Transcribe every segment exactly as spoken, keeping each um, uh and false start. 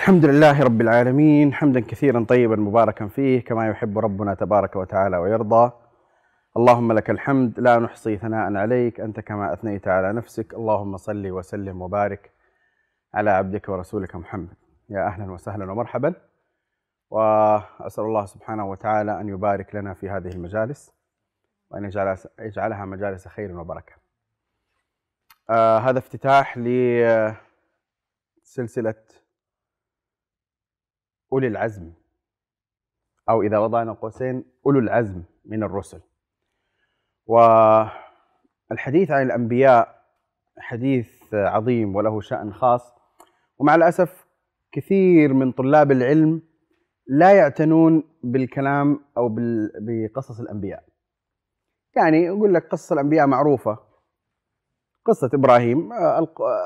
الحمد لله رب العالمين، حمدا كثيرا طيبا مباركا فيه كما يحب ربنا تبارك وتعالى ويرضى. اللهم لك الحمد لا نحصي ثناء عليك، أنت كما أثنيت على نفسك. اللهم صل وسلم وبارك على عبدك ورسولك محمد. يا أهلا وسهلا ومرحبا، وأسأل الله سبحانه وتعالى أن يبارك لنا في هذه المجالس وأن يجعلها مجالس خير وبركة. آه هذا افتتاح لسلسلة أولي العزم، أو إذا وضعنا قوسين أولو العزم من الرسل. والحديث عن الأنبياء حديث عظيم وله شأن خاص، ومع الأسف كثير من طلاب العلم لا يعتنون بالكلام أو بقصص الأنبياء. يعني يقول لك قصة الأنبياء معروفة، قصة إبراهيم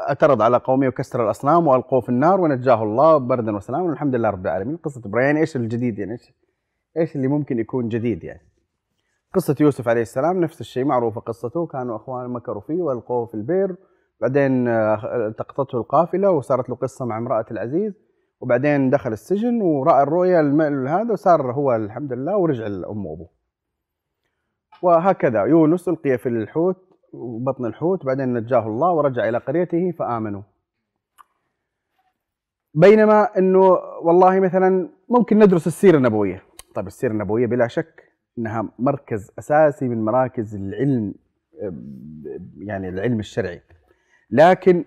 اعترض على قومه وكسر الأصنام وألقوه في النار ونجاه الله بردا وسلاما والحمد لله رب العالمين. قصة إبراهيم، يعني إيش الجديد؟ يعني إيش إيش اللي ممكن يكون جديد؟ يعني قصة يوسف عليه السلام نفس الشيء، معروفة قصته، كانوا أخوان مكروا فيه وألقوه في البير، بعدين التقطته القافلة وصارت له قصة مع امرأة العزيز، وبعدين دخل السجن ورأى الرؤيا هذا وصار هو الحمد لله ورجع لأمه وأبوه. وهكذا يونس ألقي في الحوت وبطن الحوت، بعدين نجاه الله ورجع إلى قريته فآمنوا. بينما أنه والله مثلا ممكن ندرس السيرة النبوية. طيب السيرة النبوية بلا شك أنها مركز أساسي من مراكز العلم، يعني العلم الشرعي، لكن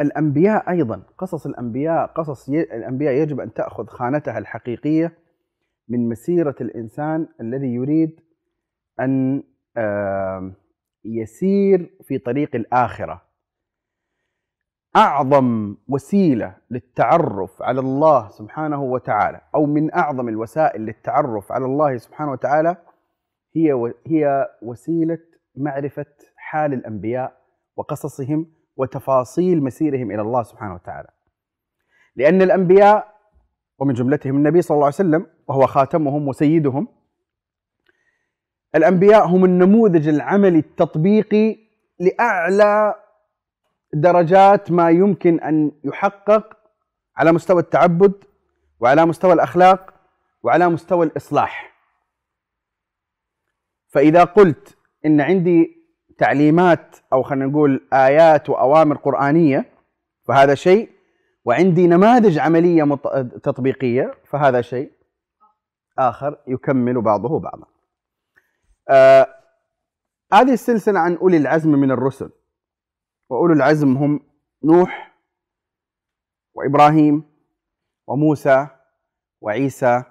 الأنبياء أيضا، قصص الأنبياء قصص الأنبياء يجب أن تأخذ خانتها الحقيقية من مسيرة الإنسان الذي يريد أن يسير في طريق الآخرة. أعظم وسيلة للتعرف على الله سبحانه وتعالى، أو من أعظم الوسائل للتعرف على الله سبحانه وتعالى، هي هي وسيلة معرفة حال الأنبياء وقصصهم وتفاصيل مسيرهم إلى الله سبحانه وتعالى. لأن الأنبياء ومن جملتهم النبي صلى الله عليه وسلم وهو خاتمهم وسيدهم، الأنبياء هم النموذج العملي التطبيقي لأعلى درجات ما يمكن أن يحقق على مستوى التعبد وعلى مستوى الأخلاق وعلى مستوى الإصلاح. فإذا قلت إن عندي تعليمات أو خلينا نقول آيات وأوامر قرآنية فهذا شيء، وعندي نماذج عملية تطبيقية فهذا شيء آخر يكمل بعضه بعضا. آه هذه السلسلة عن أولي العزم من الرسل، وأولو العزم هم نوح وإبراهيم وموسى وعيسى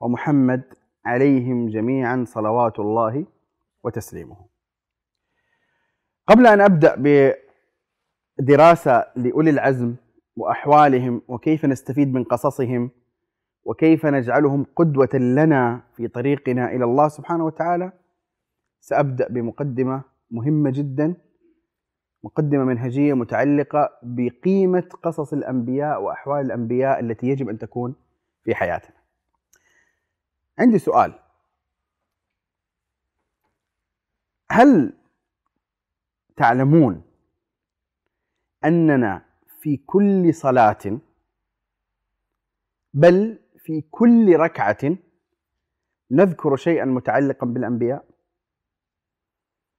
ومحمد، عليهم جميعا صلوات الله وتسليمه. قبل أن أبدأ بدراسة لأولي العزم وأحوالهم وكيف نستفيد من قصصهم وكيف نجعلهم قدوة لنا في طريقنا إلى الله سبحانه وتعالى، سأبدأ بمقدمة مهمة جدا، مقدمة منهجية متعلقة بقيمة قصص الأنبياء وأحوال الأنبياء التي يجب أن تكون في حياتنا. عندي سؤال: هل تعلمون أننا في كل صلاة، بل في كل ركعة، نذكر شيئا متعلقا بالأنبياء؟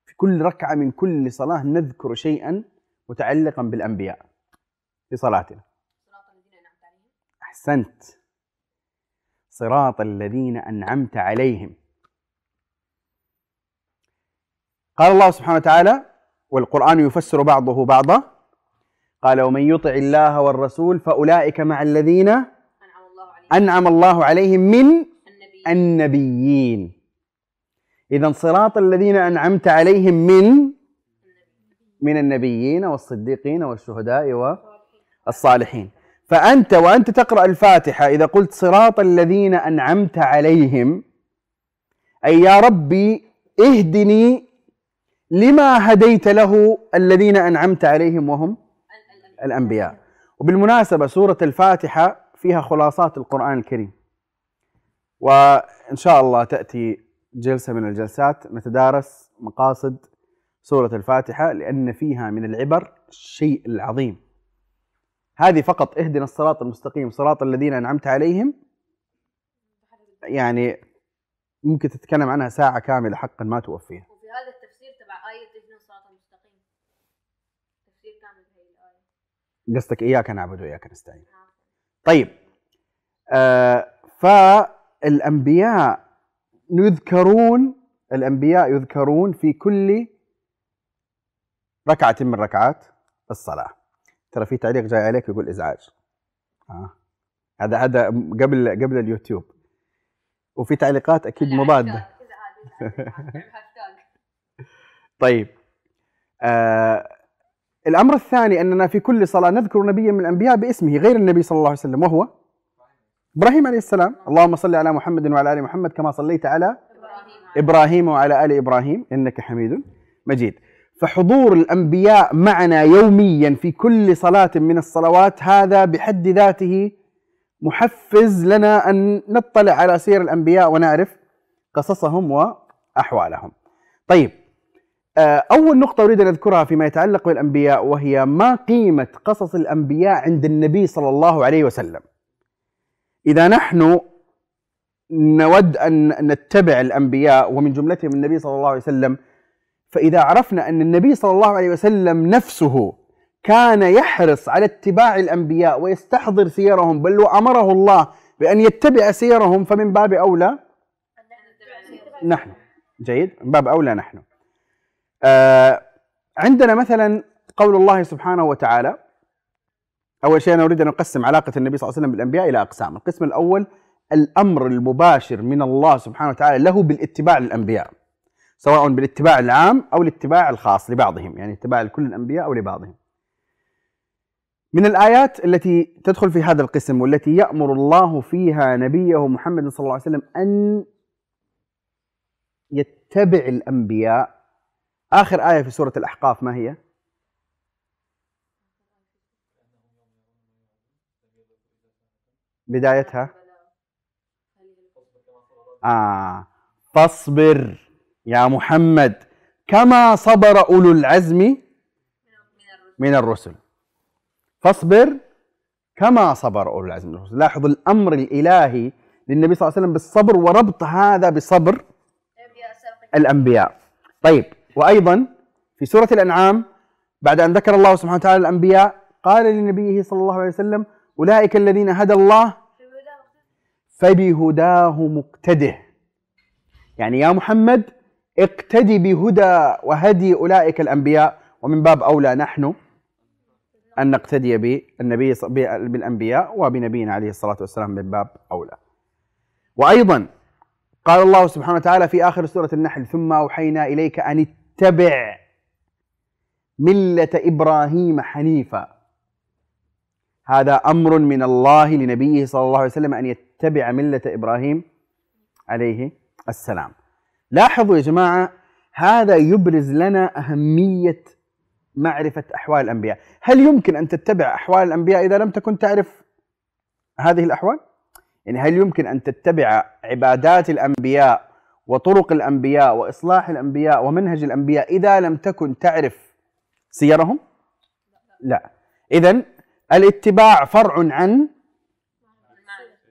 في كل ركعة من كل صلاة نذكر شيئا متعلقا بالأنبياء في صلاتنا. أحسنت، صراط الذين أنعمت عليهم. قال الله سبحانه وتعالى والقرآن يفسر بعضه بعضا، قال ومن يطع الله والرسول فأولئك مع الذين أنعم الله عليهم من النبيين. إذن صراط الذين أنعمت عليهم من من النبيين والصديقين والشهداء والصالحين. فأنت وأنت تقرأ الفاتحة إذا قلت صراط الذين أنعمت عليهم، أي يا ربي اهدني لما هديت له الذين أنعمت عليهم وهم الأنبياء. وبالمناسبة سورة الفاتحة فيها خلاصات القرآن الكريم، وإن شاء الله تأتي جلسة من الجلسات نتدارس مقاصد سورة الفاتحة، لأن فيها من العبر الشيء العظيم. هذه فقط اهدنا الصراط المستقيم صراط الذين أنعمت عليهم، يعني ممكن تتكلم عنها ساعة كاملة حقا ما توفيها. وفي هذا التفسير تبع آية اهدنا الصراط المستقيم تفسير كامل هي الآية، قصدك إياك نعبد وإياك نستعين. طيب آه فالأنبياء يذكرون، الأنبياء يذكرون في كل ركعة من ركعات الصلاة. ترى في تعليق جاي عليك يقول إزعاج، آه. هذا هذا قبل قبل اليوتيوب، وفي تعليقات أكيد مضادة. طيب آه الأمر الثاني أننا في كل صلاة نذكر نبيا من الأنبياء باسمه غير النبي صلى الله عليه وسلم، وهو إبراهيم عليه السلام. اللهم صل على محمد وعلى آل محمد كما صليت على إبراهيم وعلى آل إبراهيم إنك حميد مجيد. فحضور الأنبياء معنا يوميا في كل صلاة من الصلوات هذا بحد ذاته محفز لنا أن نطلع على سير الأنبياء ونعرف قصصهم وأحوالهم. طيب أول نقطة أريد أن أذكرها فيما يتعلق بالأنبياء، وهي ما قيمة قصص الأنبياء عند النبي صلى الله عليه وسلم. إذا نحن نود أن نتبع الأنبياء ومن جملتهم النبي صلى الله عليه وسلم، فإذا عرفنا أن النبي صلى الله عليه وسلم نفسه كان يحرص على اتباع الأنبياء ويستحضر سيرهم، بل وأمره الله بأن يتبع سيرهم، فمن باب أولى نحن. جيد، من باب أولى نحن. آه عندنا مثلا قول الله سبحانه وتعالى. أول شيء أنا أريد أن أقسم علاقة النبي صلى الله عليه وسلم بالأنبياء إلى أقسام. القسم الأول الأمر المباشر من الله سبحانه وتعالى له بالاتباع للأنبياء، سواء بالاتباع العام أو الاتباع الخاص لبعضهم، يعني اتباع لكل الأنبياء أو لبعضهم. من الآيات التي تدخل في هذا القسم والتي يأمر الله فيها نبيه محمد صلى الله عليه وسلم أن يتبع الأنبياء آخر آية في سورة الأحقاف، ما هي؟ بدايتها آه فاصبر يا محمد كما صبر أولو العزم من الرسل. فاصبر كما صبر أولو العزم من الرسل. لاحظ الأمر الإلهي للنبي صلى الله عليه وسلم بالصبر، وربط هذا بصبر الأنبياء. طيب وأيضا في سورة الأنعام بعد أن ذكر الله سبحانه وتعالى الأنبياء قال لنبيه صلى الله عليه وسلم أولئك الذين هدى الله فبهداه مقتده، يعني يا محمد اقتدي بهدى وهدي أولئك الأنبياء، ومن باب أولى نحن أن نقتدي بالنبي بالأنبياء وبنبينا عليه الصلاة والسلام، من باب أولى. وأيضا قال الله سبحانه وتعالى في آخر سورة النحل ثم أوحينا إليك أن اتبع ملة إبراهيم حنيفا. هذا أمر من الله لنبيه صلى الله عليه وسلم أن يتبع ملة إبراهيم عليه السلام. لاحظوا يا جماعة هذا يبرز لنا أهمية معرفة أحوال الأنبياء. هل يمكن أن تتبع أحوال الأنبياء إذا لم تكن تعرف هذه الأحوال؟ يعني هل يمكن أن تتبع عبادات الأنبياء وطرق الأنبياء وإصلاح الأنبياء ومنهج الأنبياء إذا لم تكن تعرف سيرهم؟ لا. إذن الاتباع فرع عن،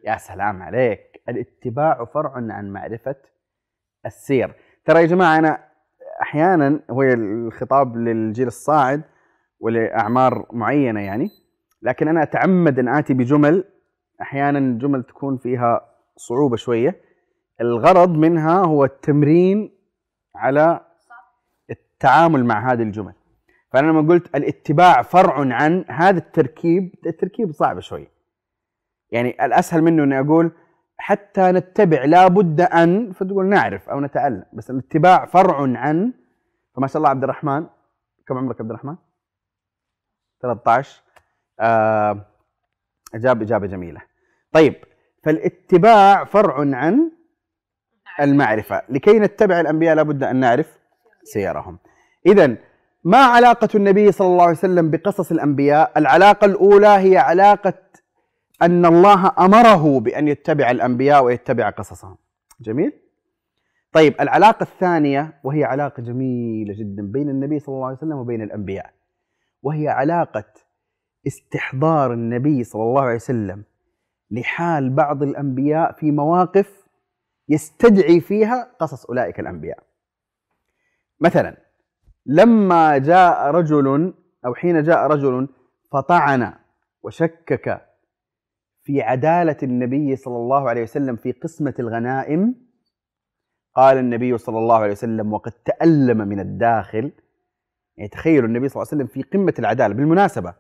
يا سلام عليك، الاتباع فرع عن معرفة السير. ترى يا جماعة أنا أحيانا هو الخطاب للجيل الصاعد ولأعمار معينة يعني، لكن أنا أتعمد أن آتي بجمل، أحيانا جمل تكون فيها صعوبة شوية، الغرض منها هو التمرين على التعامل مع هذه الجمل. فأنا لما قلت الاتباع فرع عن، هذا التركيب التركيب صعب شوي، يعني الأسهل منه أن أقول حتى نتبع لابد أن، فتقول نعرف أو نتعلم، بس الاتباع فرع عن. فما شاء الله عبد الرحمن، كم عمرك عبد الرحمن؟ ثلاثة عشر. آه أجاب إجابة جميلة. طيب فالاتباع فرع عن المعرفة، لكي نتبع الأنبياء لابد أن نعرف سيرهم. إذن ما علاقة النبي صلى الله عليه وسلم بقصص الأنبياء؟ العلاقة الأولى هي علاقة أن الله أمره بأن يتبع الأنبياء ويتبع قصصهم. جميل؟ طيب العلاقة الثانية، وهي علاقة جميلة جدا بين النبي صلى الله عليه وسلم وبين الأنبياء، وهي علاقة استحضار النبي صلى الله عليه وسلم لحال بعض الأنبياء في مواقف يستدعي فيها قصص أولئك الأنبياء. مثلا لما جاء رجل أو حين جاء رجل فطعن وشكك في عدالة النبي صلى الله عليه وسلم في قسمة الغنائم، قال النبي صلى الله عليه وسلم وقد تألم من الداخل. يعني تخيلوا النبي صلى الله عليه وسلم في قمة العدالة. بالمناسبة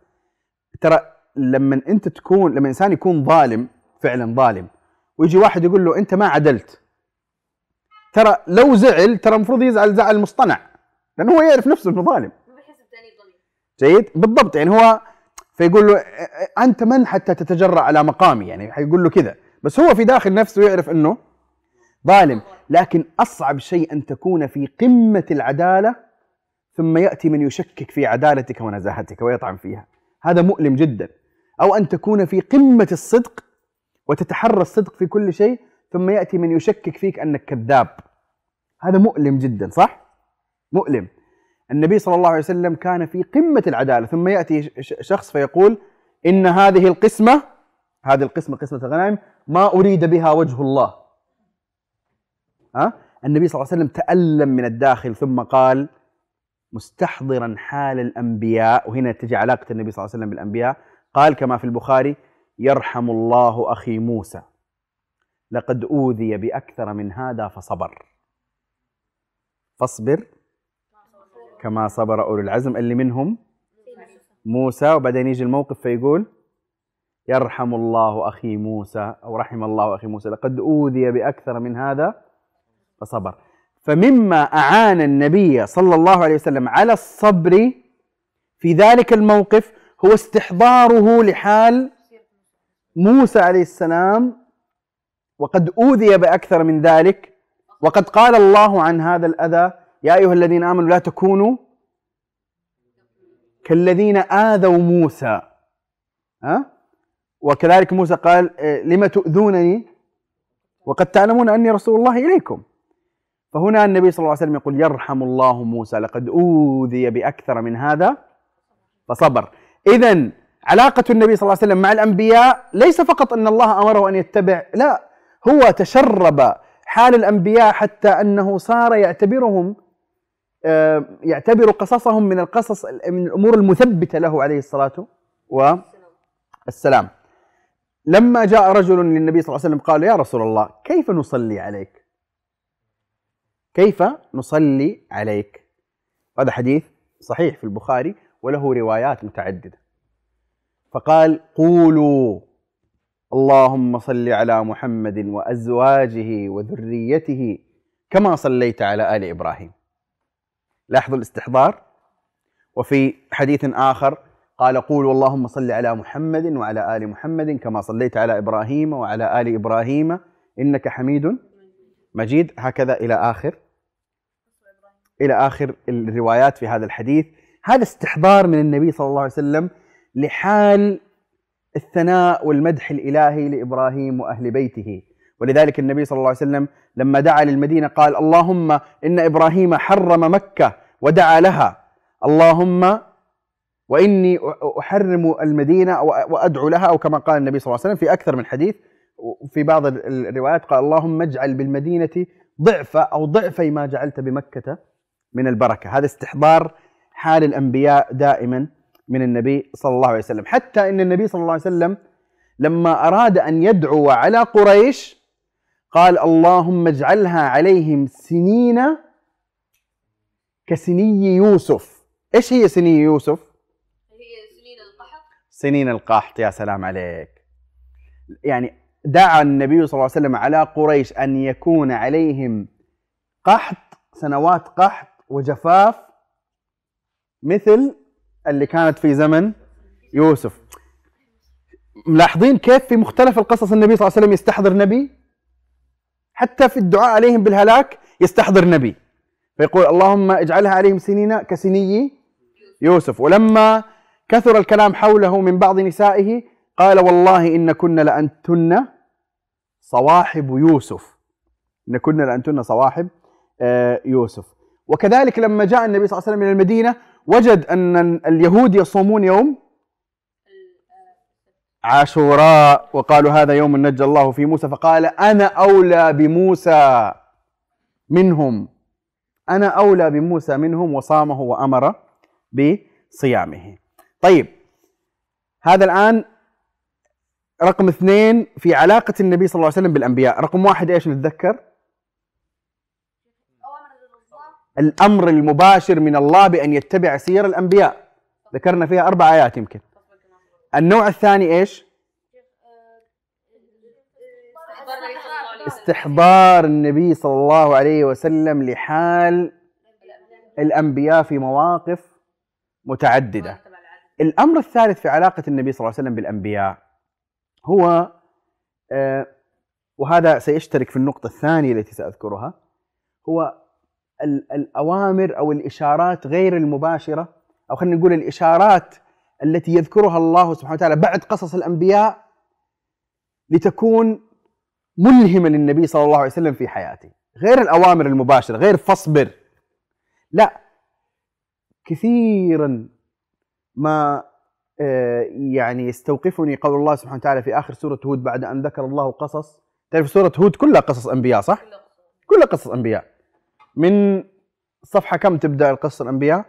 ترى لما أنت تكون لما إنسان يكون ظالم فعلا ظالم ويجي واحد يقول له أنت ما عدلت، ترى لو زعل ترى المفروض يزعل زعل مصطنع، لأنه هو يعرف نفسه إنه ظالم. جيد بالضبط. يعني هو فيقول له أنت من حتى تتجرأ على مقامي، يعني حيقول له كذا، بس هو في داخل نفسه يعرف أنه ظالم. لكن أصعب شيء أن تكون في قمة العدالة ثم يأتي من يشكك في عدالتك ونزاهتك ويطعن فيها، هذا مؤلم جدا. أو أن تكون في قمة الصدق وتتحرى الصدق في كل شيء ثم يأتي من يشكك فيك أنك كذاب، هذا مؤلم جدا، صح؟ مؤلم. النبي صلى الله عليه وسلم كان في قمة العدالة ثم يأتي شخص فيقول إن هذه القسمة هذه القسمة قسمة الغنائم ما أريد بها وجه الله. أه؟ النبي صلى الله عليه وسلم تألم من الداخل ثم قال مستحضرا حال الأنبياء، وهنا تجي علاقة النبي صلى الله عليه وسلم بالأنبياء، قال كما في البخاري يرحم الله أخي موسى لقد أوذي بأكثر من هذا فصبر فاصبر كما صبر أولو العزم، اللي منهم موسى. وبعدين يجي الموقف فيقول يرحم الله أخي موسى أو رحم الله أخي موسى لقد أوذي بأكثر من هذا فصبر. فمما أعان النبي صلى الله عليه وسلم على الصبر في ذلك الموقف هو استحضاره لحال موسى عليه السلام، وقد أوذي بأكثر من ذلك، وقد قال الله عن هذا الأذى يا أيها الذين آمنوا لا تكونوا كالذين آذوا موسى. أه؟ وكذلك موسى قال لما تؤذونني وقد تعلمون أني رسول الله إليكم. فهنا النبي صلى الله عليه وسلم يقول يرحم الله موسى لقد أوذي بأكثر من هذا فصبر. إذن علاقة النبي صلى الله عليه وسلم مع الأنبياء ليس فقط أن الله أمره أن يتبع، لا، هو تشرب حال الأنبياء حتى أنه صار يعتبرهم يعتبر قصصهم من القصص من الأمور المثبتة له عليه الصلاة والسلام. لما جاء رجل للنبي صلى الله عليه وسلم قال يا رسول الله كيف نصلي عليك كيف نصلي عليك هذا حديث صحيح في البخاري وله روايات متعددة، فقال قولوا اللهم صل على محمد وأزواجه وذريته كما صليت على آل إبراهيم. لاحظوا الاستحضار. وفي حديث آخر قال قولوا اللهم صل على محمد وعلى آل محمد كما صليت على إبراهيم وعلى آل إبراهيم إنك حميد مجيد، هكذا إلى آخر إلى آخر الروايات في هذا الحديث. هذا استحضار من النبي صلى الله عليه وسلم لحال الثناء والمدح الإلهي لإبراهيم وأهل بيته. ولذلك النبي صلى الله عليه وسلم لما دعا للمدينة قال اللهم إن إبراهيم حرم مكة ودعا لها، اللهم وإني أحرم المدينة وأدعو لها، أو كما قال النبي صلى الله عليه وسلم في أكثر من حديث. وفي بعض الروايات قال اللهم اجعل بالمدينة ضعف أو ضعفي ما جعلت بمكة من البركة. هذا استحضار حال الأنبياء دائما من النبي صلى الله عليه وسلم، حتى إن النبي صلى الله عليه وسلم لما أراد أن يدعو على قريش قال اللهم اجعلها عليهم سنين كسني يوسف. إيش هي سني يوسف؟ هي سنين القحط. سنين القحط، يا سلام عليك. يعني دعا النبي صلى الله عليه وسلم على قريش أن يكون عليهم قحط، سنوات قحط وجفاف مثل اللي كانت في زمن يوسف. ملاحظين كيف في مختلف القصص النبي صلى الله عليه وسلم يستحضر نبي، حتى في الدعاء عليهم بالهلاك يستحضر نبي فيقول اللهم اجعلها عليهم سنين كسني يوسف. ولما كثر الكلام حوله من بعض نسائه قال والله إن كنا لأنتن صواحب يوسف، إن كنا لأنتن صواحب يوسف. وكذلك لما جاء النبي صلى الله عليه وسلم إلى المدينة وجد أن اليهود يصومون يوم عاشوراء وقالوا هذا يوم نجى الله فيه موسى، فقال أنا أولى بموسى منهم، أنا أولى بموسى منهم، وصامه وأمر بصيامه. طيب، هذا الآن رقم اثنين في علاقة النبي صلى الله عليه وسلم بالأنبياء. رقم واحد إيش نتذكر؟ الأمر المباشر من الله بأن يتبع سير الأنبياء، ذكرنا فيها أربع آيات يمكن. النوع الثاني إيش؟ استحضار النبي صلى الله عليه وسلم لحال الأنبياء في مواقف متعددة. الأمر الثالث في علاقة النبي صلى الله عليه وسلم بالأنبياء هو، وهذا سيشترك في النقطة الثانية التي سأذكرها، هو الأوامر أو الإشارات غير المباشرة، أو خلينا نقول الإشارات التي يذكرها الله سبحانه وتعالى بعد قصص الأنبياء لتكون ملهمة للنبي صلى الله عليه وسلم في حياته، غير الأوامر المباشرة، غير فاصبر. لا، كثيرا ما يعني يستوقفني قول الله سبحانه وتعالى في آخر سورة هود بعد أن ذكر الله قصص، تعرف سورة هود كلها قصص أنبياء صح؟ كلها قصص أنبياء. من صفحة كم تبدأ القصة الأنبياء؟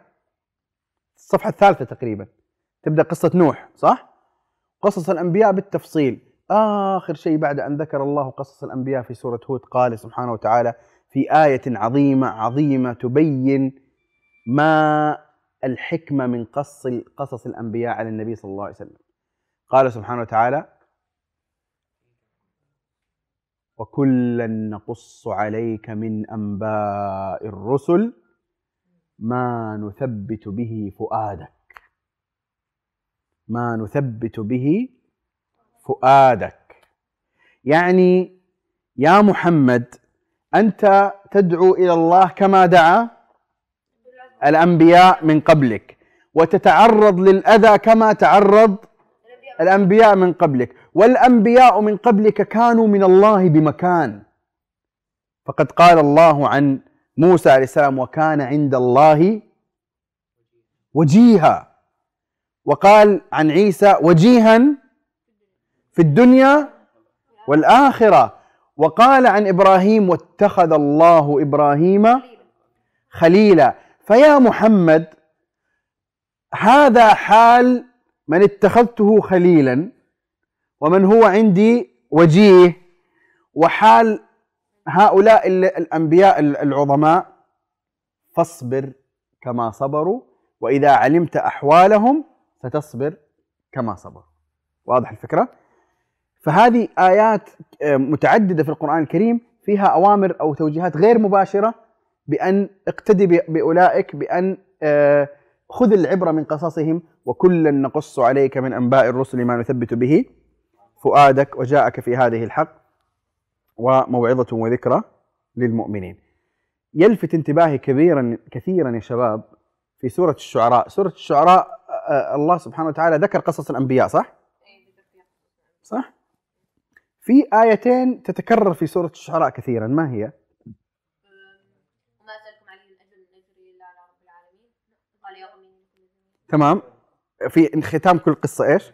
الصفحة الثالثة تقريبا تبدأ قصة نوح صح؟ قصص الأنبياء بالتفصيل. آخر شيء بعد أن ذكر الله قصص الأنبياء في سورة هود قال سبحانه وتعالى في آية عظيمة عظيمة تبين ما الحكمة من قص قصص الأنبياء على النبي صلى الله عليه وسلم. قال سبحانه وتعالى وكلا نقص عليك من أنباء الرسل ما نثبت به فؤادك، ما نثبت به فؤادك. يعني يا محمد أنت تدعو إلى الله كما دعا الأنبياء من قبلك، وتتعرض للأذى كما تعرض الأنبياء من قبلك، والأنبياء من قبلك كانوا من الله بمكان، فقد قال الله عن موسى عليه السلام وكان عند الله وجيها، وقال عن عيسى وجيها في الدنيا والآخرة، وقال عن إبراهيم واتخذ الله إبراهيم خليلا. فيا محمد هذا حال من اتخذته خليلا ومن هو عندي وجيه، وحال هؤلاء الأنبياء العظماء، فاصبر كما صبروا وإذا علمت أحوالهم فتصبر كما صبر. واضح الفكرة؟ فهذه آيات متعددة في القرآن الكريم فيها أوامر أو توجيهات غير مباشرة بأن اقتدي بأولئك، بأن خذ العبرة من قصصهم، وكلا نقص عليك من أنباء الرسل ما نثبت به فؤادك وجاءك في هذه الحق وموعظة وذكرى للمؤمنين. يلفت انتباهي كثيرا كثيرا يا شباب في سورة الشعراء، سورة الشعراء الله سبحانه وتعالى ذكر قصص الأنبياء صح؟ صح؟ في آيتين تتكرر في سورة الشعراء كثيرا، ما هي؟ وما أسألكم عليه من أجر إن أجري إلا على رب العالمين قال يا أمي. تمام؟ في ختام كل قصة إيش؟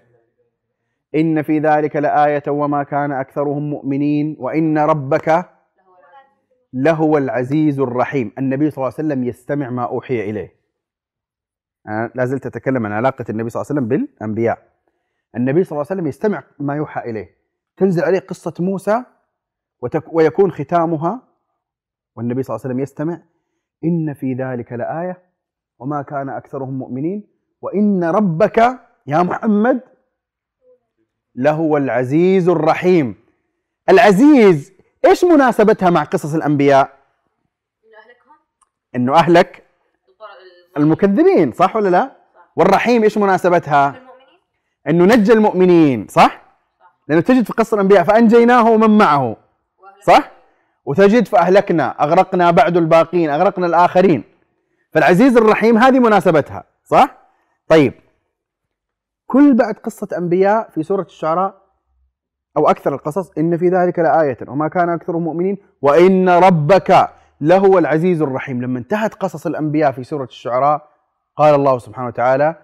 إن في ذلك لآية وما كان أكثرهم مؤمنين وإن ربك لهو العزيز الرحيم. النبي صلى الله عليه وسلم يستمع ما أوحي إليه. أنا لازلت أتكلم عن علاقة النبي صلى الله عليه وسلم بالأنبياء. النبي صلى الله عليه وسلم يستمع ما يوحى إليه، تنزل عليه قصة موسى ويكون ختامها والنبي صلى الله عليه وسلم يستمع، إن في ذلك لآية وما كان أكثرهم مؤمنين وإن ربك يا محمد لهو العزيز الرحيم. العزيز إيش مناسبتها مع قصص الأنبياء؟ إنه أهلكهم، إنه أهلك المكذبين صح ولا لا؟ صح. والرحيم إيش مناسبتها؟ إنه نجى المؤمنين صح؟ صح؟ لأنه تجد في قصة الأنبياء فأنجيناه ومن معه صح؟ وتجد فأهلكنا أغرقنا بعد الباقين أغرقنا الآخرين. فالعزيز الرحيم هذه مناسبتها صح؟ طيب، كل بعد قصة أنبياء في سورة الشعراء أو أكثر القصص إن في ذلك لآية وما كان أكثرهم مؤمنين وإن ربك لهو العزيز الرحيم. لما انتهت قصص الأنبياء في سورة الشعراء قال الله سبحانه وتعالى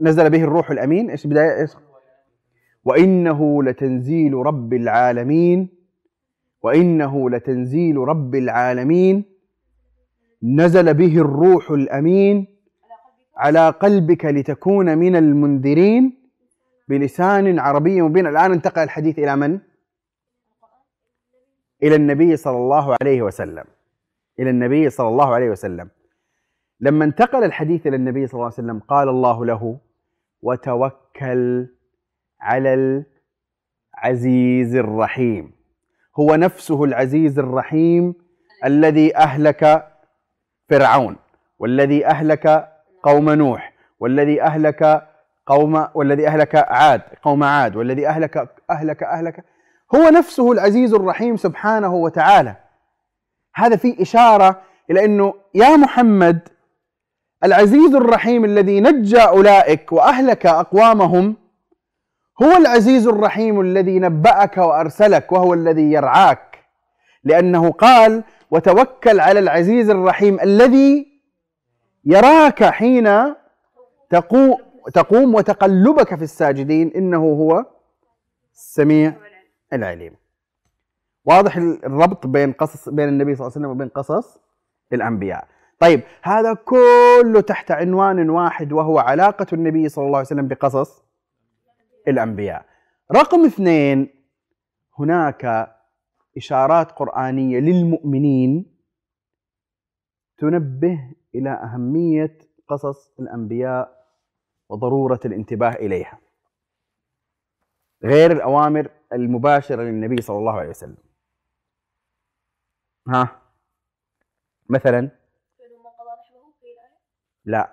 نزل به الروح الأمين. ايش البداية؟ إيش؟ وإنه لتنزيل رب العالمين، وإنه لتنزيل رب العالمين نزل به الروح الأمين على قلبك لتكون من المنذرين بلسان عربي مبين. الآن انتقل الحديث إلى من؟ إلى النبي صلى الله عليه وسلم، إلى النبي صلى الله عليه وسلم. لما انتقل الحديث إلى النبي صلى الله عليه وسلم قال الله له: وتوكل على العزيز الرحيم. هو نفسه العزيز الرحيم الذي أهلك فرعون، والذي أهلك قوم نوح، والذي أهلك قوم والذي أهلك عاد قوم عاد، والذي أهلك أهلك أهلك هو نفسه العزيز الرحيم سبحانه وتعالى. هذا فيه إشارة إلى أنه يا محمد العزيز الرحيم الذي نجى أولئك وأهلك أقوامهم هو العزيز الرحيم الذي نبأك وأرسلك، وهو الذي يرعاك، لأنه قال: وتوكل على العزيز الرحيم الذي يراك حين تقوم وتقلبك في الساجدين إنه هو السميع العليم. واضح الربط بين قصص بين النبي صلى الله عليه وسلم وبين قصص الأنبياء. طيب، هذا كله تحت عنوان واحد وهو علاقة النبي صلى الله عليه وسلم بقصص الأنبياء. رقم اثنين، هناك إشارات قرآنية للمؤمنين تنبه إلى أهمية قصص الأنبياء وضرورة الانتباه إليها، غير الأوامر المباشرة للنبي صلى الله عليه وسلم. ها مثلا لا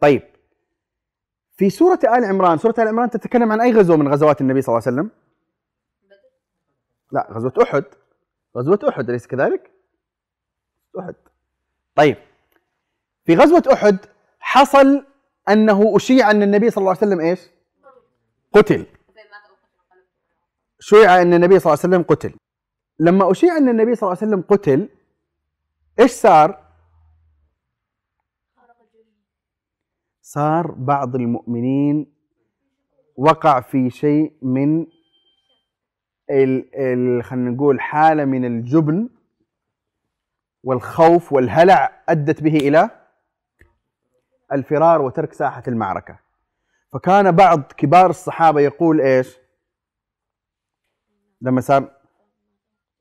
طيب في سورة آل عمران، سورة آل عمران تتكلم عن أي غزوة من غزوات النبي صلى الله عليه وسلم؟ لا، غزوة أحد، غزوة أحد أليس كذلك؟ أحد. طيب في غزوة أحد حصل أنه أشيع أن النبي صلى الله عليه وسلم إيش؟ قتل. شيع أن النبي صلى الله عليه وسلم قتل. لما أشيع أن النبي صلى الله عليه وسلم قتل إيش صار؟ صار بعض المؤمنين وقع في شيء من ال ال خلينا نقول حالة من الجبن والخوف والهلع أدت به إلى الفرار وترك ساحة المعركة. فكان بعض كبار الصحابة يقول إيش لما صار؟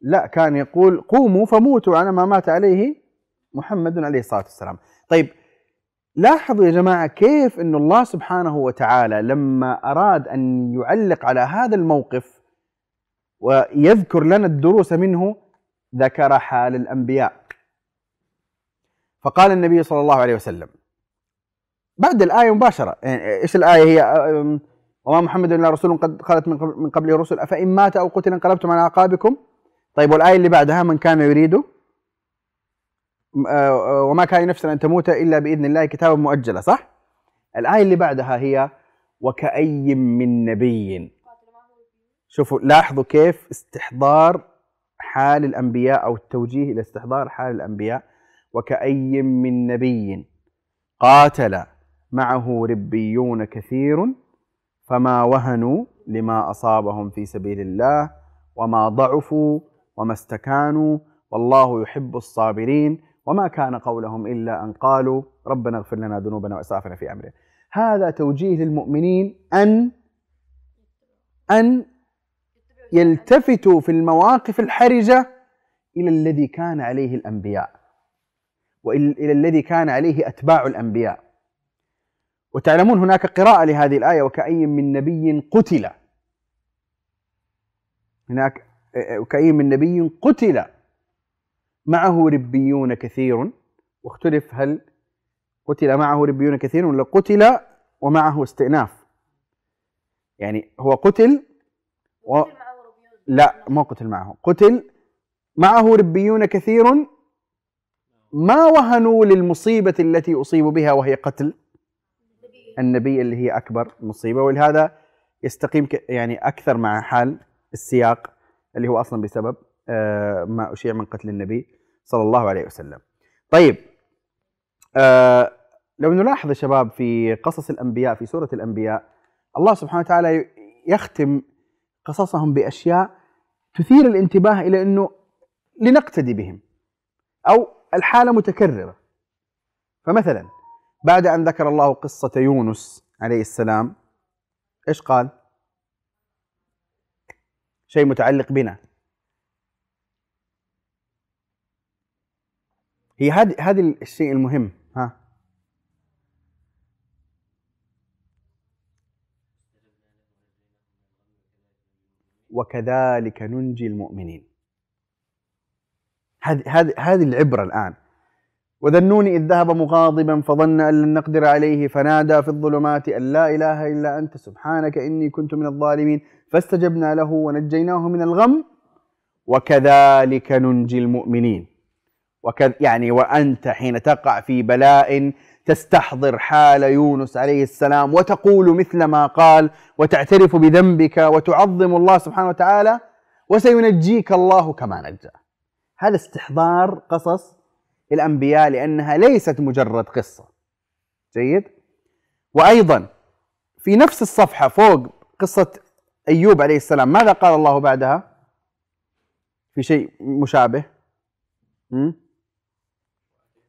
لا، كان يقول: قوموا فموتوا على ما مات عليه محمد عليه الصلاة والسلام. طيب لاحظوا يا جماعة كيف أن الله سبحانه وتعالى لما أراد أن يعلق على هذا الموقف ويذكر لنا الدروس منه ذكر حال الأنبياء. فقال النبي صلى الله عليه وسلم بعد الآية مباشرة، إيش الآية هي؟ وما محمد إلا رسول قد خلت من قبله الرسل أفإن مات أو قتل انقلبتم على عقابكم. طيب والآية اللي بعدها من كان يريد وما كان نفس أن تموت إلا بإذن الله كتابا مؤجلة، صح؟ الآية اللي بعدها هي وكأي من نبي. شوفوا لاحظوا كيف استحضار حال الأنبياء أو التوجيه إلى استحضار حال الأنبياء. وكأي من نبي قاتل معه ربيون كثير فما وهنوا لما أصابهم في سبيل الله وما ضعفوا وما استكانوا والله يحب الصابرين وما كان قولهم إلا أن قالوا ربنا اغفر لنا ذنوبنا وإسرافنا في أمرنا. هذا توجيه للمؤمنين أن أن يلتفتوا في المواقف الحرجة إلى الذي كان عليه الأنبياء وإلى الذي كان عليه أتباع الأنبياء. وتعلمون هناك قراءة لهذه الآية وكأي من نبي قتل، هناك وكأي من نبي قتل معه ربيون كثير، واختلف هل قتل معه ربيون كثير ولا قتل ومعه استئناف؟ يعني هو قتل و... لا ما قتل معه، قتل معه ربيون كثير ما وهنوا للمصيبة التي أصيبوا بها وهي قتل النبي اللي هي أكبر مصيبة. ولهذا يستقيم يعني أكثر مع حال السياق اللي هو أصلا بسبب ما أشيع من قتل النبي صلى الله عليه وسلم. طيب لو نلاحظ يا شباب في قصص الأنبياء، في سورة الأنبياء، الله سبحانه وتعالى يختم قصصهم بأشياء تثير الانتباه إلى أنه لنقتدي بهم أو الحالة متكررة. فمثلا بعد أن ذكر الله قصة يونس عليه السلام، إيش قال؟ شيء متعلق بنا. هي هذا هذا الشيء المهم. ها وكذلك ننجي المؤمنين، هذه هذه هذه العبرة الآن. وذنوني إذ ذهب مغاضبا فظن أن لن نقدر عليه فنادى في الظلمات أن لا إله إلا أنت سبحانك إني كنت من الظالمين فاستجبنا له ونجيناه من الغم وكذلك ننجي المؤمنين. وكذ يعني وأنت حين تقع في بلاء تستحضر حال يونس عليه السلام وتقول مثل ما قال وتعترف بذنبك وتعظم الله سبحانه وتعالى وسينجيك الله كما نجاه. هذا استحضار قصص الأنبياء لأنها ليست مجرد قصة. جيد؟ وأيضا في نفس الصفحة فوق قصة أيوب عليه السلام، ماذا قال الله بعدها؟ في شيء مشابه. م?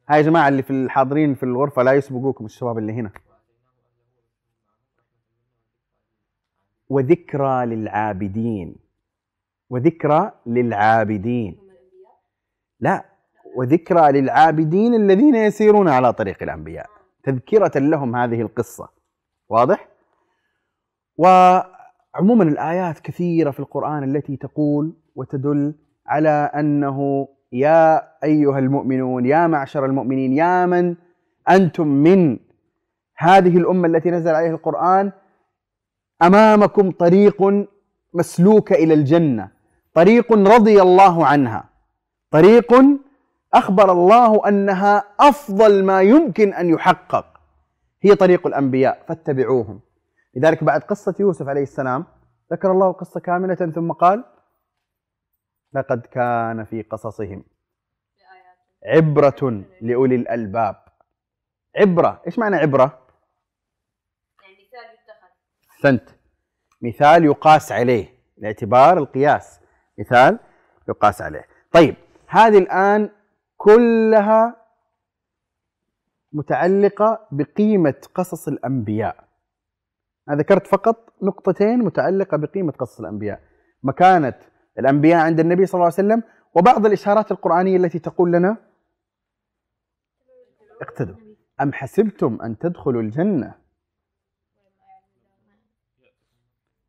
هاي يا جماعة اللي في الحاضرين في الغرفة لا يسبقوكم الشباب اللي هنا. وذكرى للعابدين، وذكرى للعابدين، لا وذكرى للعابدين الذين يسيرون على طريق الأنبياء، تذكرة لهم هذه القصة. واضح؟ وعموما الآيات كثيرة في القرآن التي تقول وتدل على أنه يا أيها المؤمنون، يا معشر المؤمنين، يا من أنتم من هذه الأمة التي نزل عليها القرآن، أمامكم طريق مسلوك إلى الجنة، طريق رضي الله عنها، طريق أخبر الله أنها أفضل ما يمكن أن يحقق، هي طريق الأنبياء فاتبعوهم. لذلك بعد قصة يوسف عليه السلام ذكر الله القصة كاملة ثم قال لقد كان في قصصهم عبرة لأولي الألباب. عبرة، إيش معنى عبرة؟ يعني مثال يتخذ. أحسنت، مثال يقاس عليه، الاعتبار القياس، مثال يقاس عليه. طيب هذه الآن كلها متعلقة بقيمة قصص الأنبياء. أنا ذكرت فقط نقطتين متعلقة بقيمة قصص الأنبياء، مكانة الأنبياء عند النبي صلى الله عليه وسلم، وبعض الإشارات القرآنية التي تقول لنا اقتدوا. أم حسبتم أن تدخلوا الجنة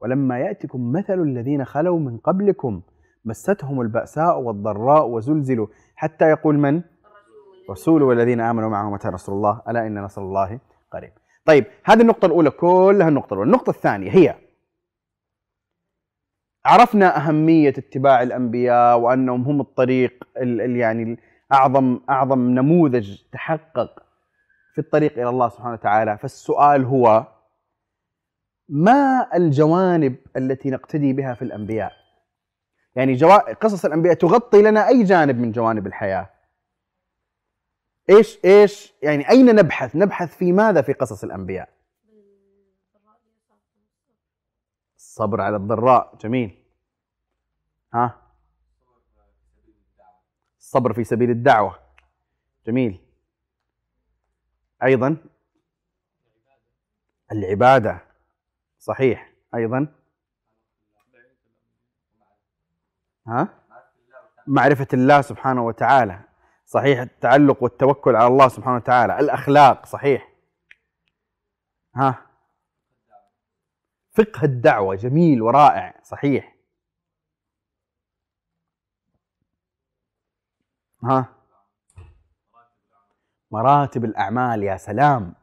ولما يأتكم مثل الذين خلوا من قبلكم مستهم البأساء والضراء وزلزلوا حتى يقول من؟ رسول والذين آمنوا معه متى نصر الله ألا إن نصر الله قريب. طيب هذه النقطة الأولى كلها، النقطة الأولى. النقطة الثانية هي عرفنا أهمية اتباع الأنبياء وأنهم هم الطريق ال يعني أعظم أعظم نموذج تحقق في الطريق إلى الله سبحانه وتعالى. فالسؤال هو ما الجوانب التي نقتدي بها في الأنبياء؟ يعني جوا... قصص الأنبياء تغطي لنا أي جانب من جوانب الحياة؟ إيش إيش يعني أين نبحث؟ نبحث في ماذا في قصص الأنبياء؟ الصبر على الضراء، جميل. ها الصبر في سبيل الدعوة، جميل. أيضا العبادة، صحيح. أيضا ها؟ معرفة الله سبحانه وتعالى، صحيح. التعلق والتوكل على الله سبحانه وتعالى. الأخلاق، صحيح. ها فقه الدعوة، جميل ورائع، صحيح. ها مراتب الأعمال، يا سلام.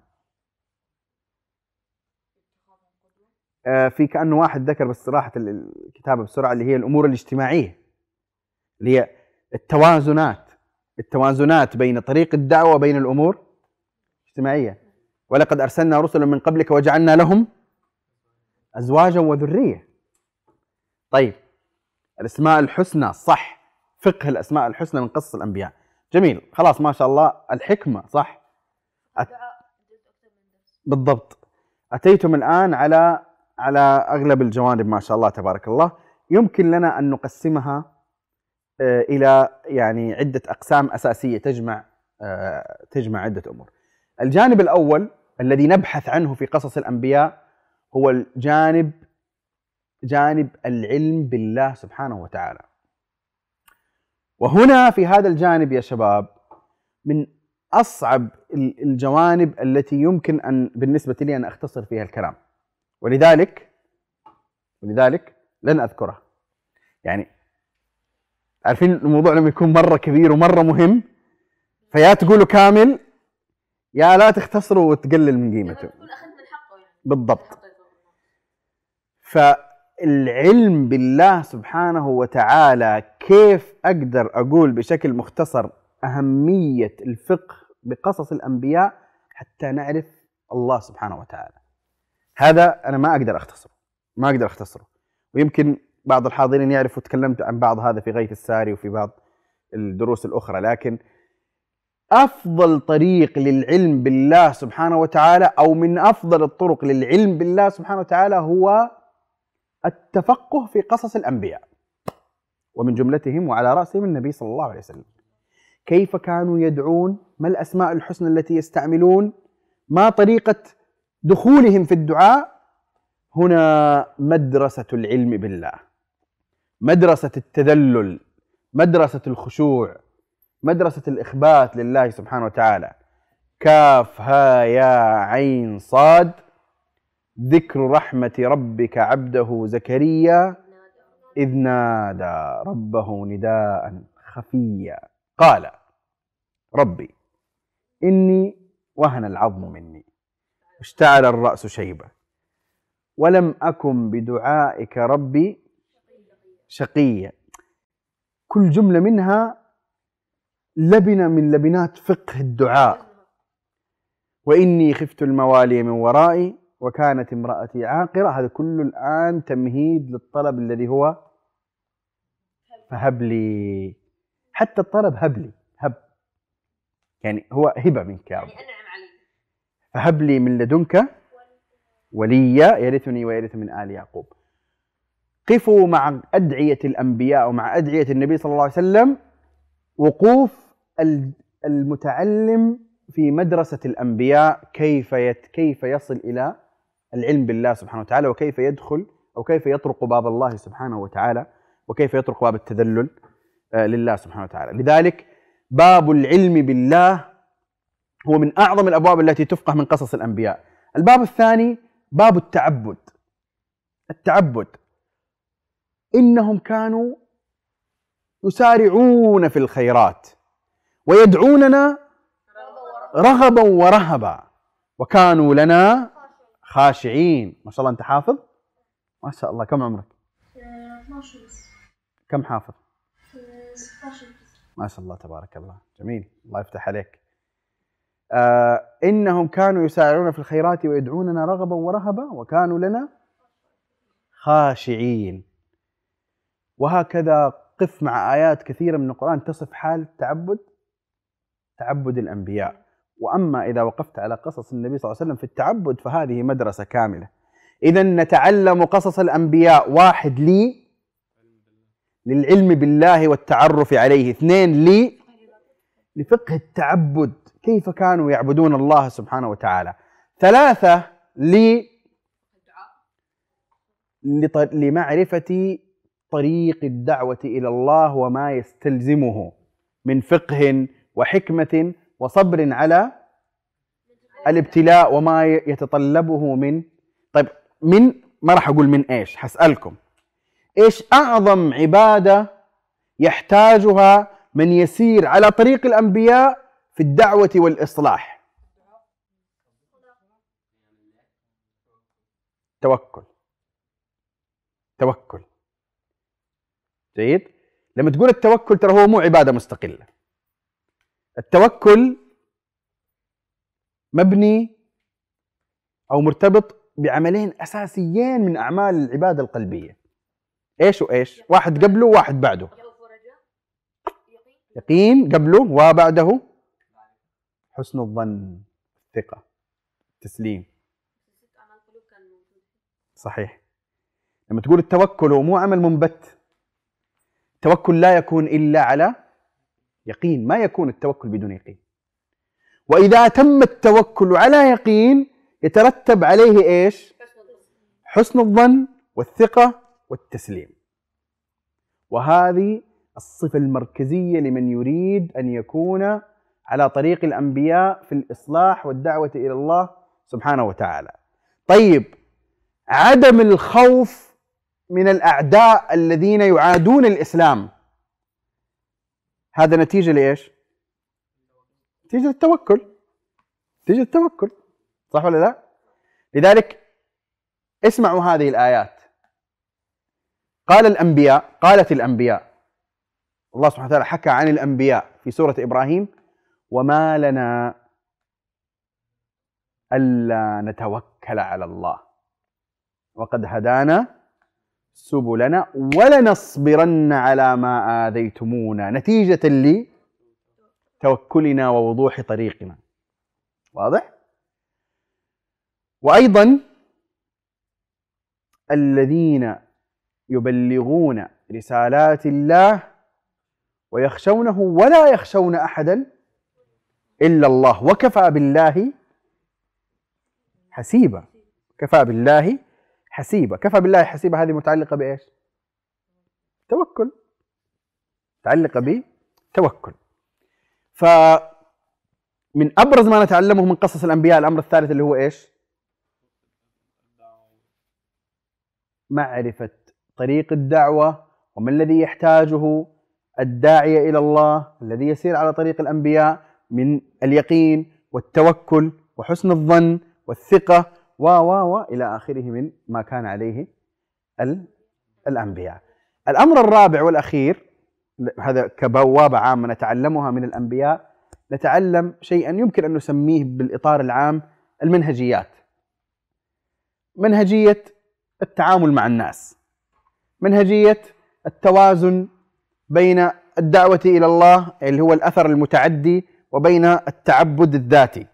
في كأنه واحد ذكر بس راحت الكتابة بسرعة، اللي هي الأمور الاجتماعية، اللي هي التوازنات، التوازنات بين طريق الدعوة وبين الأمور الاجتماعية. ولقد أرسلنا رسلا من قبلك وجعلنا لهم أزواجا وذرية. طيب الأسماء الحسنى، صح. فقه الأسماء الحسنى من قصص الأنبياء، جميل. خلاص ما شاء الله. الحكمة، صح. بالضبط. أتيتم الآن على على أغلب الجوانب ما شاء الله تبارك الله. يمكن لنا أن نقسمها إلى يعني عدة أقسام أساسية تجمع تجمع عدة أمور. الجانب الأول الذي نبحث عنه في قصص الأنبياء هو الجانب جانب العلم بالله سبحانه وتعالى. وهنا في هذا الجانب يا شباب من أصعب الجوانب التي يمكن أن بالنسبة لي أن أختصر فيها الكلام، ولذلك ولذلك لن أذكرها. يعني عارفين الموضوع لما يكون مرة كبير ومرة مهم فيا تقوله كامل يا لا تختصره وتقلل من قيمته. بالضبط. فالعلم بالله سبحانه وتعالى، كيف أقدر أقول بشكل مختصر أهمية الفقه بقصص الأنبياء حتى نعرف الله سبحانه وتعالى. هذا أنا ما أقدر أختصره ما أقدر أختصره ويمكن بعض الحاضرين يعرفوا، تكلمت عن بعض هذا في غيث الساري وفي بعض الدروس الأخرى، لكن أفضل طريق للعلم بالله سبحانه وتعالى أو من أفضل الطرق للعلم بالله سبحانه وتعالى هو التفقه في قصص الأنبياء، ومن جملتهم وعلى رأسهم النبي صلى الله عليه وسلم. كيف كانوا يدعون؟ ما الأسماء الحسنى التي يستعملون؟ ما طريقة دخولهم في الدعاء؟ هنا مدرسة العلم بالله، مدرسة التذلل، مدرسة الخشوع، مدرسة الإخبات لله سبحانه وتعالى. كاف ها يا عين صاد، ذكر رحمة ربك عبده زكريا إذ نادى ربه نداء خفيا قال ربي إني وهن العظم مني واشتعل الرأس شيبة ولم أكن بدعائك ربي شقيا. كل جملة منها لبنة من لبنات فقه الدعاء. وإني خفت الموالي من ورائي وكانت امرأتي عاقرة. هذا كله الآن تمهيد للطلب الذي هو فهب لي. حتى الطلب هب لي، هب يعني هو هبة منك يا رب، فهب لي من لدنك وليا يرثني ويرث من آل يعقوب. قفوا مع أدعية الأنبياء ومع أدعية النبي صلى الله عليه وسلم وقوف المتعلم في مدرسة الأنبياء، كيف كيف يصل إلى العلم بالله سبحانه وتعالى، وكيف يدخل أو كيف يطرق باب الله سبحانه وتعالى، وكيف يطرق باب التذلل لله سبحانه وتعالى. لذلك باب العلم بالله هو من أعظم الأبواب التي تفقه من قصص الأنبياء. الباب الثاني باب التعبد. التعبد إنهم كانوا يسارعون في الخيرات ويدعوننا رغبا ورهبا وكانوا لنا خاشعين. ما شاء الله أنت حافظ؟ ما شاء الله. كم عمرك؟ اثنا عشر. كم حافظ؟ ستة عشر. ما شاء الله تبارك الله، جميل، الله يفتح عليك. آه إنهم كانوا يسارعون في الخيرات ويدعوننا رغبا ورهبا وكانوا لنا خاشعين. وهكذا قف مع آيات كثيرة من القرآن تصف حال التعبد، تعبد الأنبياء. وأما إذا وقفت على قصص النبي صلى الله عليه وسلم في التعبد فهذه مدرسة كاملة. إذا نتعلم قصص الأنبياء، واحد لي للعلم بالله والتعرف عليه، اثنين لي لفقه التعبد، كيف كانوا يعبدون الله سبحانه وتعالى، ثلاثة لي لمعرفتي طريق الدعوة إلى الله وما يستلزمه من فقه وحكمة وصبر على الابتلاء وما يتطلبه من، طيب من، ما راح أقول من إيش، حسألكم إيش أعظم عبادة يحتاجها من يسير على طريق الأنبياء في الدعوة والإصلاح؟ توكل. توكل جيد؟ لما تقول التوكل ترى هو مو عبادة مستقلة. التوكل مبني أو مرتبط بعملين أساسيين من أعمال العبادة القلبية. إيش وإيش؟ واحد قبله وواحد بعده. يقين قبله وبعده حسن الظن، الثقة، التسليم. صحيح. لما تقول التوكل هو مو عمل منبت، التوكل لا يكون إلا على يقين، ما يكون التوكل بدون يقين. وإذا تم التوكل على يقين يترتب عليه إيش؟ حسن الظن والثقة والتسليم. وهذه الصفة المركزية لمن يريد أن يكون على طريق الأنبياء في الإصلاح والدعوة إلى الله سبحانه وتعالى. طيب، عدم الخوف من الأعداء الذين يعادون الإسلام هذا نتيجة لإيش؟ نتيجة التوكل، نتيجة التوكل، صح ولا لا؟ لذلك اسمعوا هذه الآيات. قال الأنبياء، قالت الأنبياء، الله سبحانه وتعالى حكى عن الأنبياء في سورة إبراهيم: وما لنا ألا نتوكل على الله وقد هدانا سبلنا ولنصبرن على ما آذيتمونا نتيجة لتوكلنا ووضوح طريقنا. واضح؟ وأيضا الذين يبلغون رسالات الله ويخشونه ولا يخشون أحدا إلا الله وكفى بالله حسيبا. كفى بالله حسيبا، كفى بالله حسيبا هذه متعلقة بإيش؟ توكل، متعلقة بتوكل. فمن أبرز ما نتعلمه من قصص الأنبياء الأمر الثالث اللي هو إيش؟ معرفة طريق الدعوة وما الذي يحتاجه الداعية إلى الله الذي يسير على طريق الأنبياء من اليقين والتوكل وحسن الظن والثقة و و و إلى آخره من ما كان عليه الأنبياء. الأمر الرابع والأخير، هذا كبوابة عامة نتعلمها من الأنبياء، نتعلم شيئا يمكن أن نسميه بالإطار العام المنهجيات. منهجية التعامل مع الناس، منهجية التوازن بين الدعوة إلى الله اللي هو الأثر المتعدي وبين التعبد الذاتي.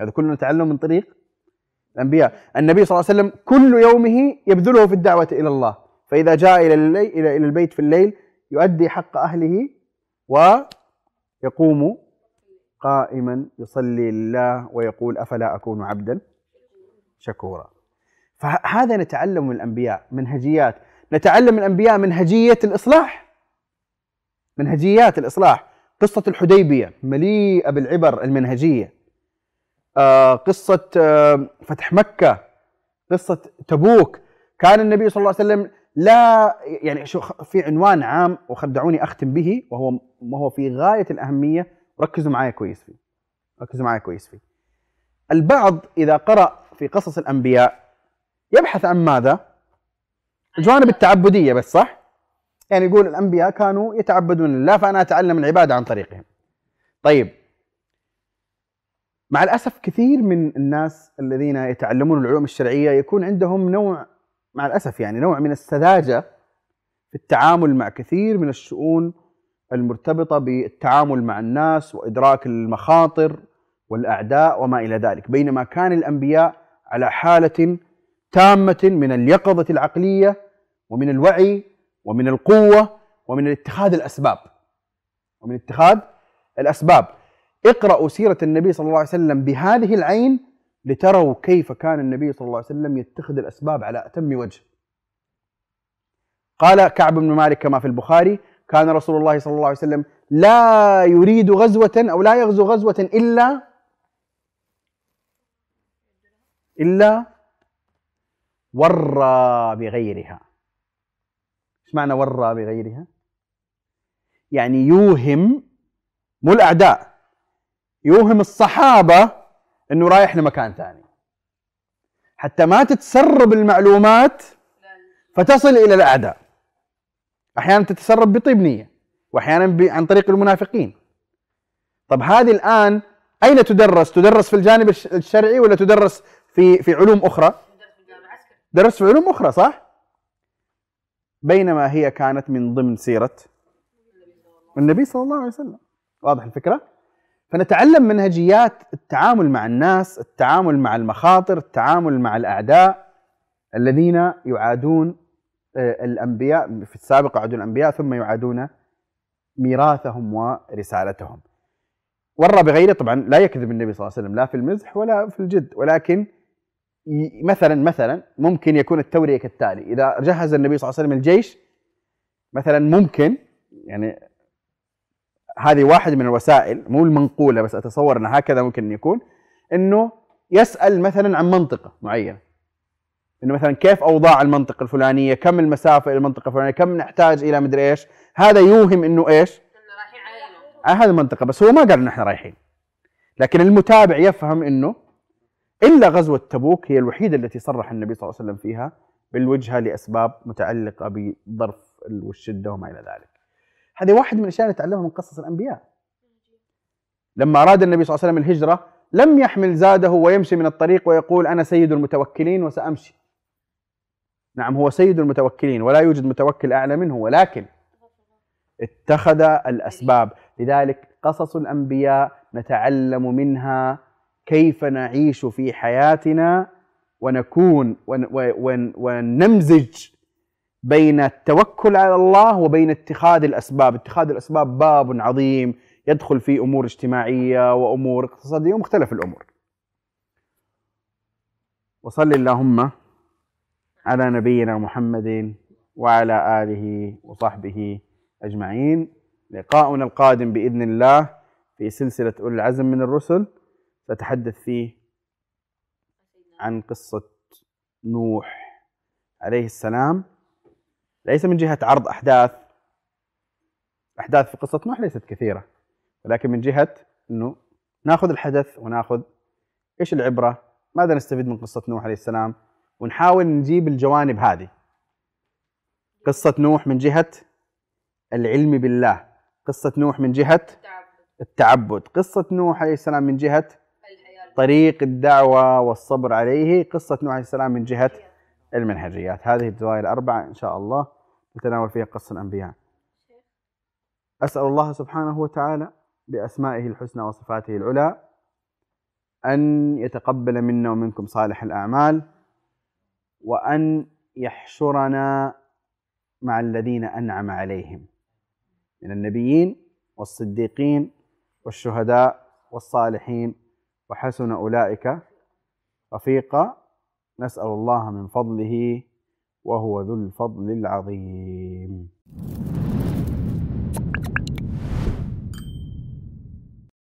هذا كله نتعلم من طريق الأنبياء. النبي صلى الله عليه وسلم كل يومه يبذله في الدعوة إلى الله، فإذا جاء إلى الليل إلى إلى البيت في الليل يؤدي حق أهله ويقوم قائما يصلي لله ويقول أفلا أكون عبدا شكورا. فهذا نتعلم من الأنبياء منهجيات. نتعلم من الأنبياء منهجية الإصلاح، منهجيات الإصلاح. قصة الحديبية مليئة بالعبر المنهجية، قصة فتح مكة، قصة تبوك. كان النبي صلى الله عليه وسلم لا يعني شو في عنوان عام ودعوني أختم به وهو وهو في غاية الأهمية، ركزوا معايا كويس فيه، ركزوا معايا كويس فيه. البعض إذا قرأ في قصص الأنبياء يبحث عن ماذا؟ جوانب التعبدية بس، صح؟ يعني يقول الأنبياء كانوا يتعبدون الله فأنا أتعلم العبادة عن طريقهم. طيب، مع الأسف كثير من الناس الذين يتعلمون العلوم الشرعية يكون عندهم نوع، مع الأسف يعني، نوع من السذاجة في التعامل مع كثير من الشؤون المرتبطة بالتعامل مع الناس وإدراك المخاطر والأعداء وما إلى ذلك، بينما كان الأنبياء على حالة تامة من اليقظة العقلية ومن الوعي ومن القوة ومن اتخاذ الأسباب، ومن اتخاذ الأسباب. اقرأوا سيرة النبي صلى الله عليه وسلم بهذه العين لتروا كيف كان النبي صلى الله عليه وسلم يتخذ الأسباب على أتم وجه. قال كعب بن مالك كما في البخاري: كان رسول الله صلى الله عليه وسلم لا يريد غزوة أو لا يغزو غزوة إلا إلا ورى بغيرها. ايش معنى ورى بغيرها؟ يعني يوهم، مو الأعداء، يوهم الصحابة أنه رايح لمكان ثاني حتى ما تتسرب المعلومات فتصل إلى الأعداء. أحيانا تتسرب بطيب نية وأحيانا عن طريق المنافقين. طب هذه الآن أين تدرس؟ تدرس في الجانب الشرعي ولا تدرس في في علوم أخرى؟ درس في علوم أخرى، صح؟ بينما هي كانت من ضمن سيرة النبي صلى الله عليه وسلم. واضح الفكرة؟ فنتعلم منهجيات التعامل مع الناس، التعامل مع المخاطر، التعامل مع الأعداء، الذين يعادون الأنبياء في السابق، يعادون الأنبياء ثم يعادون ميراثهم ورسالتهم. ورى بغيره طبعا، لا يكذب النبي صلى الله عليه وسلم لا في المزح ولا في الجد، ولكن مثلا مثلا ممكن يكون التورية كالتالي: إذا جهز النبي صلى الله عليه وسلم الجيش مثلا، ممكن يعني هذه واحد من الوسائل، مو المنقولة بس أتصور أن هكذا ممكن يكون، أنه يسأل مثلا عن منطقة معينة، أنه مثلا كيف أوضاع المنطقة الفلانية، كم المسافة إلى المنطقة الفلانية، كم نحتاج إلى مدري إيش. هذا يوهم أنه إيش، آه هذه المنطقة، بس هو ما قال نحن رايحين، لكن المتابع يفهم أنه إلا غزوة تبوك هي الوحيدة التي صرح النبي صلى الله عليه وسلم فيها بالوجهة لأسباب متعلقة بظرف والشدة وما إلى ذلك. هذه واحد من الأشياء نتعلمها من قصص الأنبياء. لما أراد النبي صلى الله عليه وسلم الهجرة لم يحمل زاده ويمشي من الطريق ويقول أنا سيد المتوكلين وسأمشي. نعم هو سيد المتوكلين ولا يوجد متوكل أعلى منه، ولكن اتخذ الأسباب. لذلك قصص الأنبياء نتعلم منها كيف نعيش في حياتنا ونكون ونمزج بين التوكل على الله وبين اتخاذ الأسباب. اتخاذ الأسباب باب عظيم يدخل فيه أمور اجتماعية وأمور اقتصادية ومختلف الأمور. وصل اللهم على نبينا محمد وعلى آله وصحبه أجمعين. لقاؤنا القادم بإذن الله في سلسلة أولو العزم من الرسل سأتحدث فيه عن قصة نوح عليه السلام، ليس من جهة عرض أحداث. أحداث في قصة نوح ليست كثيرة، ولكن من جهة أنه نأخذ الحدث ونأخذ إيش العبرة، ماذا نستفيد من قصة نوح عليه السلام، ونحاول نجيب الجوانب هذه. قصة نوح من جهة العلم بالله، قصة نوح من جهة التعبد، قصة نوح عليه السلام من جهة طريق الدعوة والصبر عليه، قصة نوح عليه السلام من جهة المنهجيات. هذه الجوانب الأربعة إن شاء الله نتناول فيها قصة الأنبياء. أسأل الله سبحانه وتعالى بأسمائه الحسنى وصفاته العلى أن يتقبل منا ومنكم صالح الأعمال، وأن يحشرنا مع الذين أنعم عليهم من النبيين والصديقين والشهداء والصالحين، وحسن أولئك رفيقا. نسأل الله من فضله وهو ذو الفضل العظيم.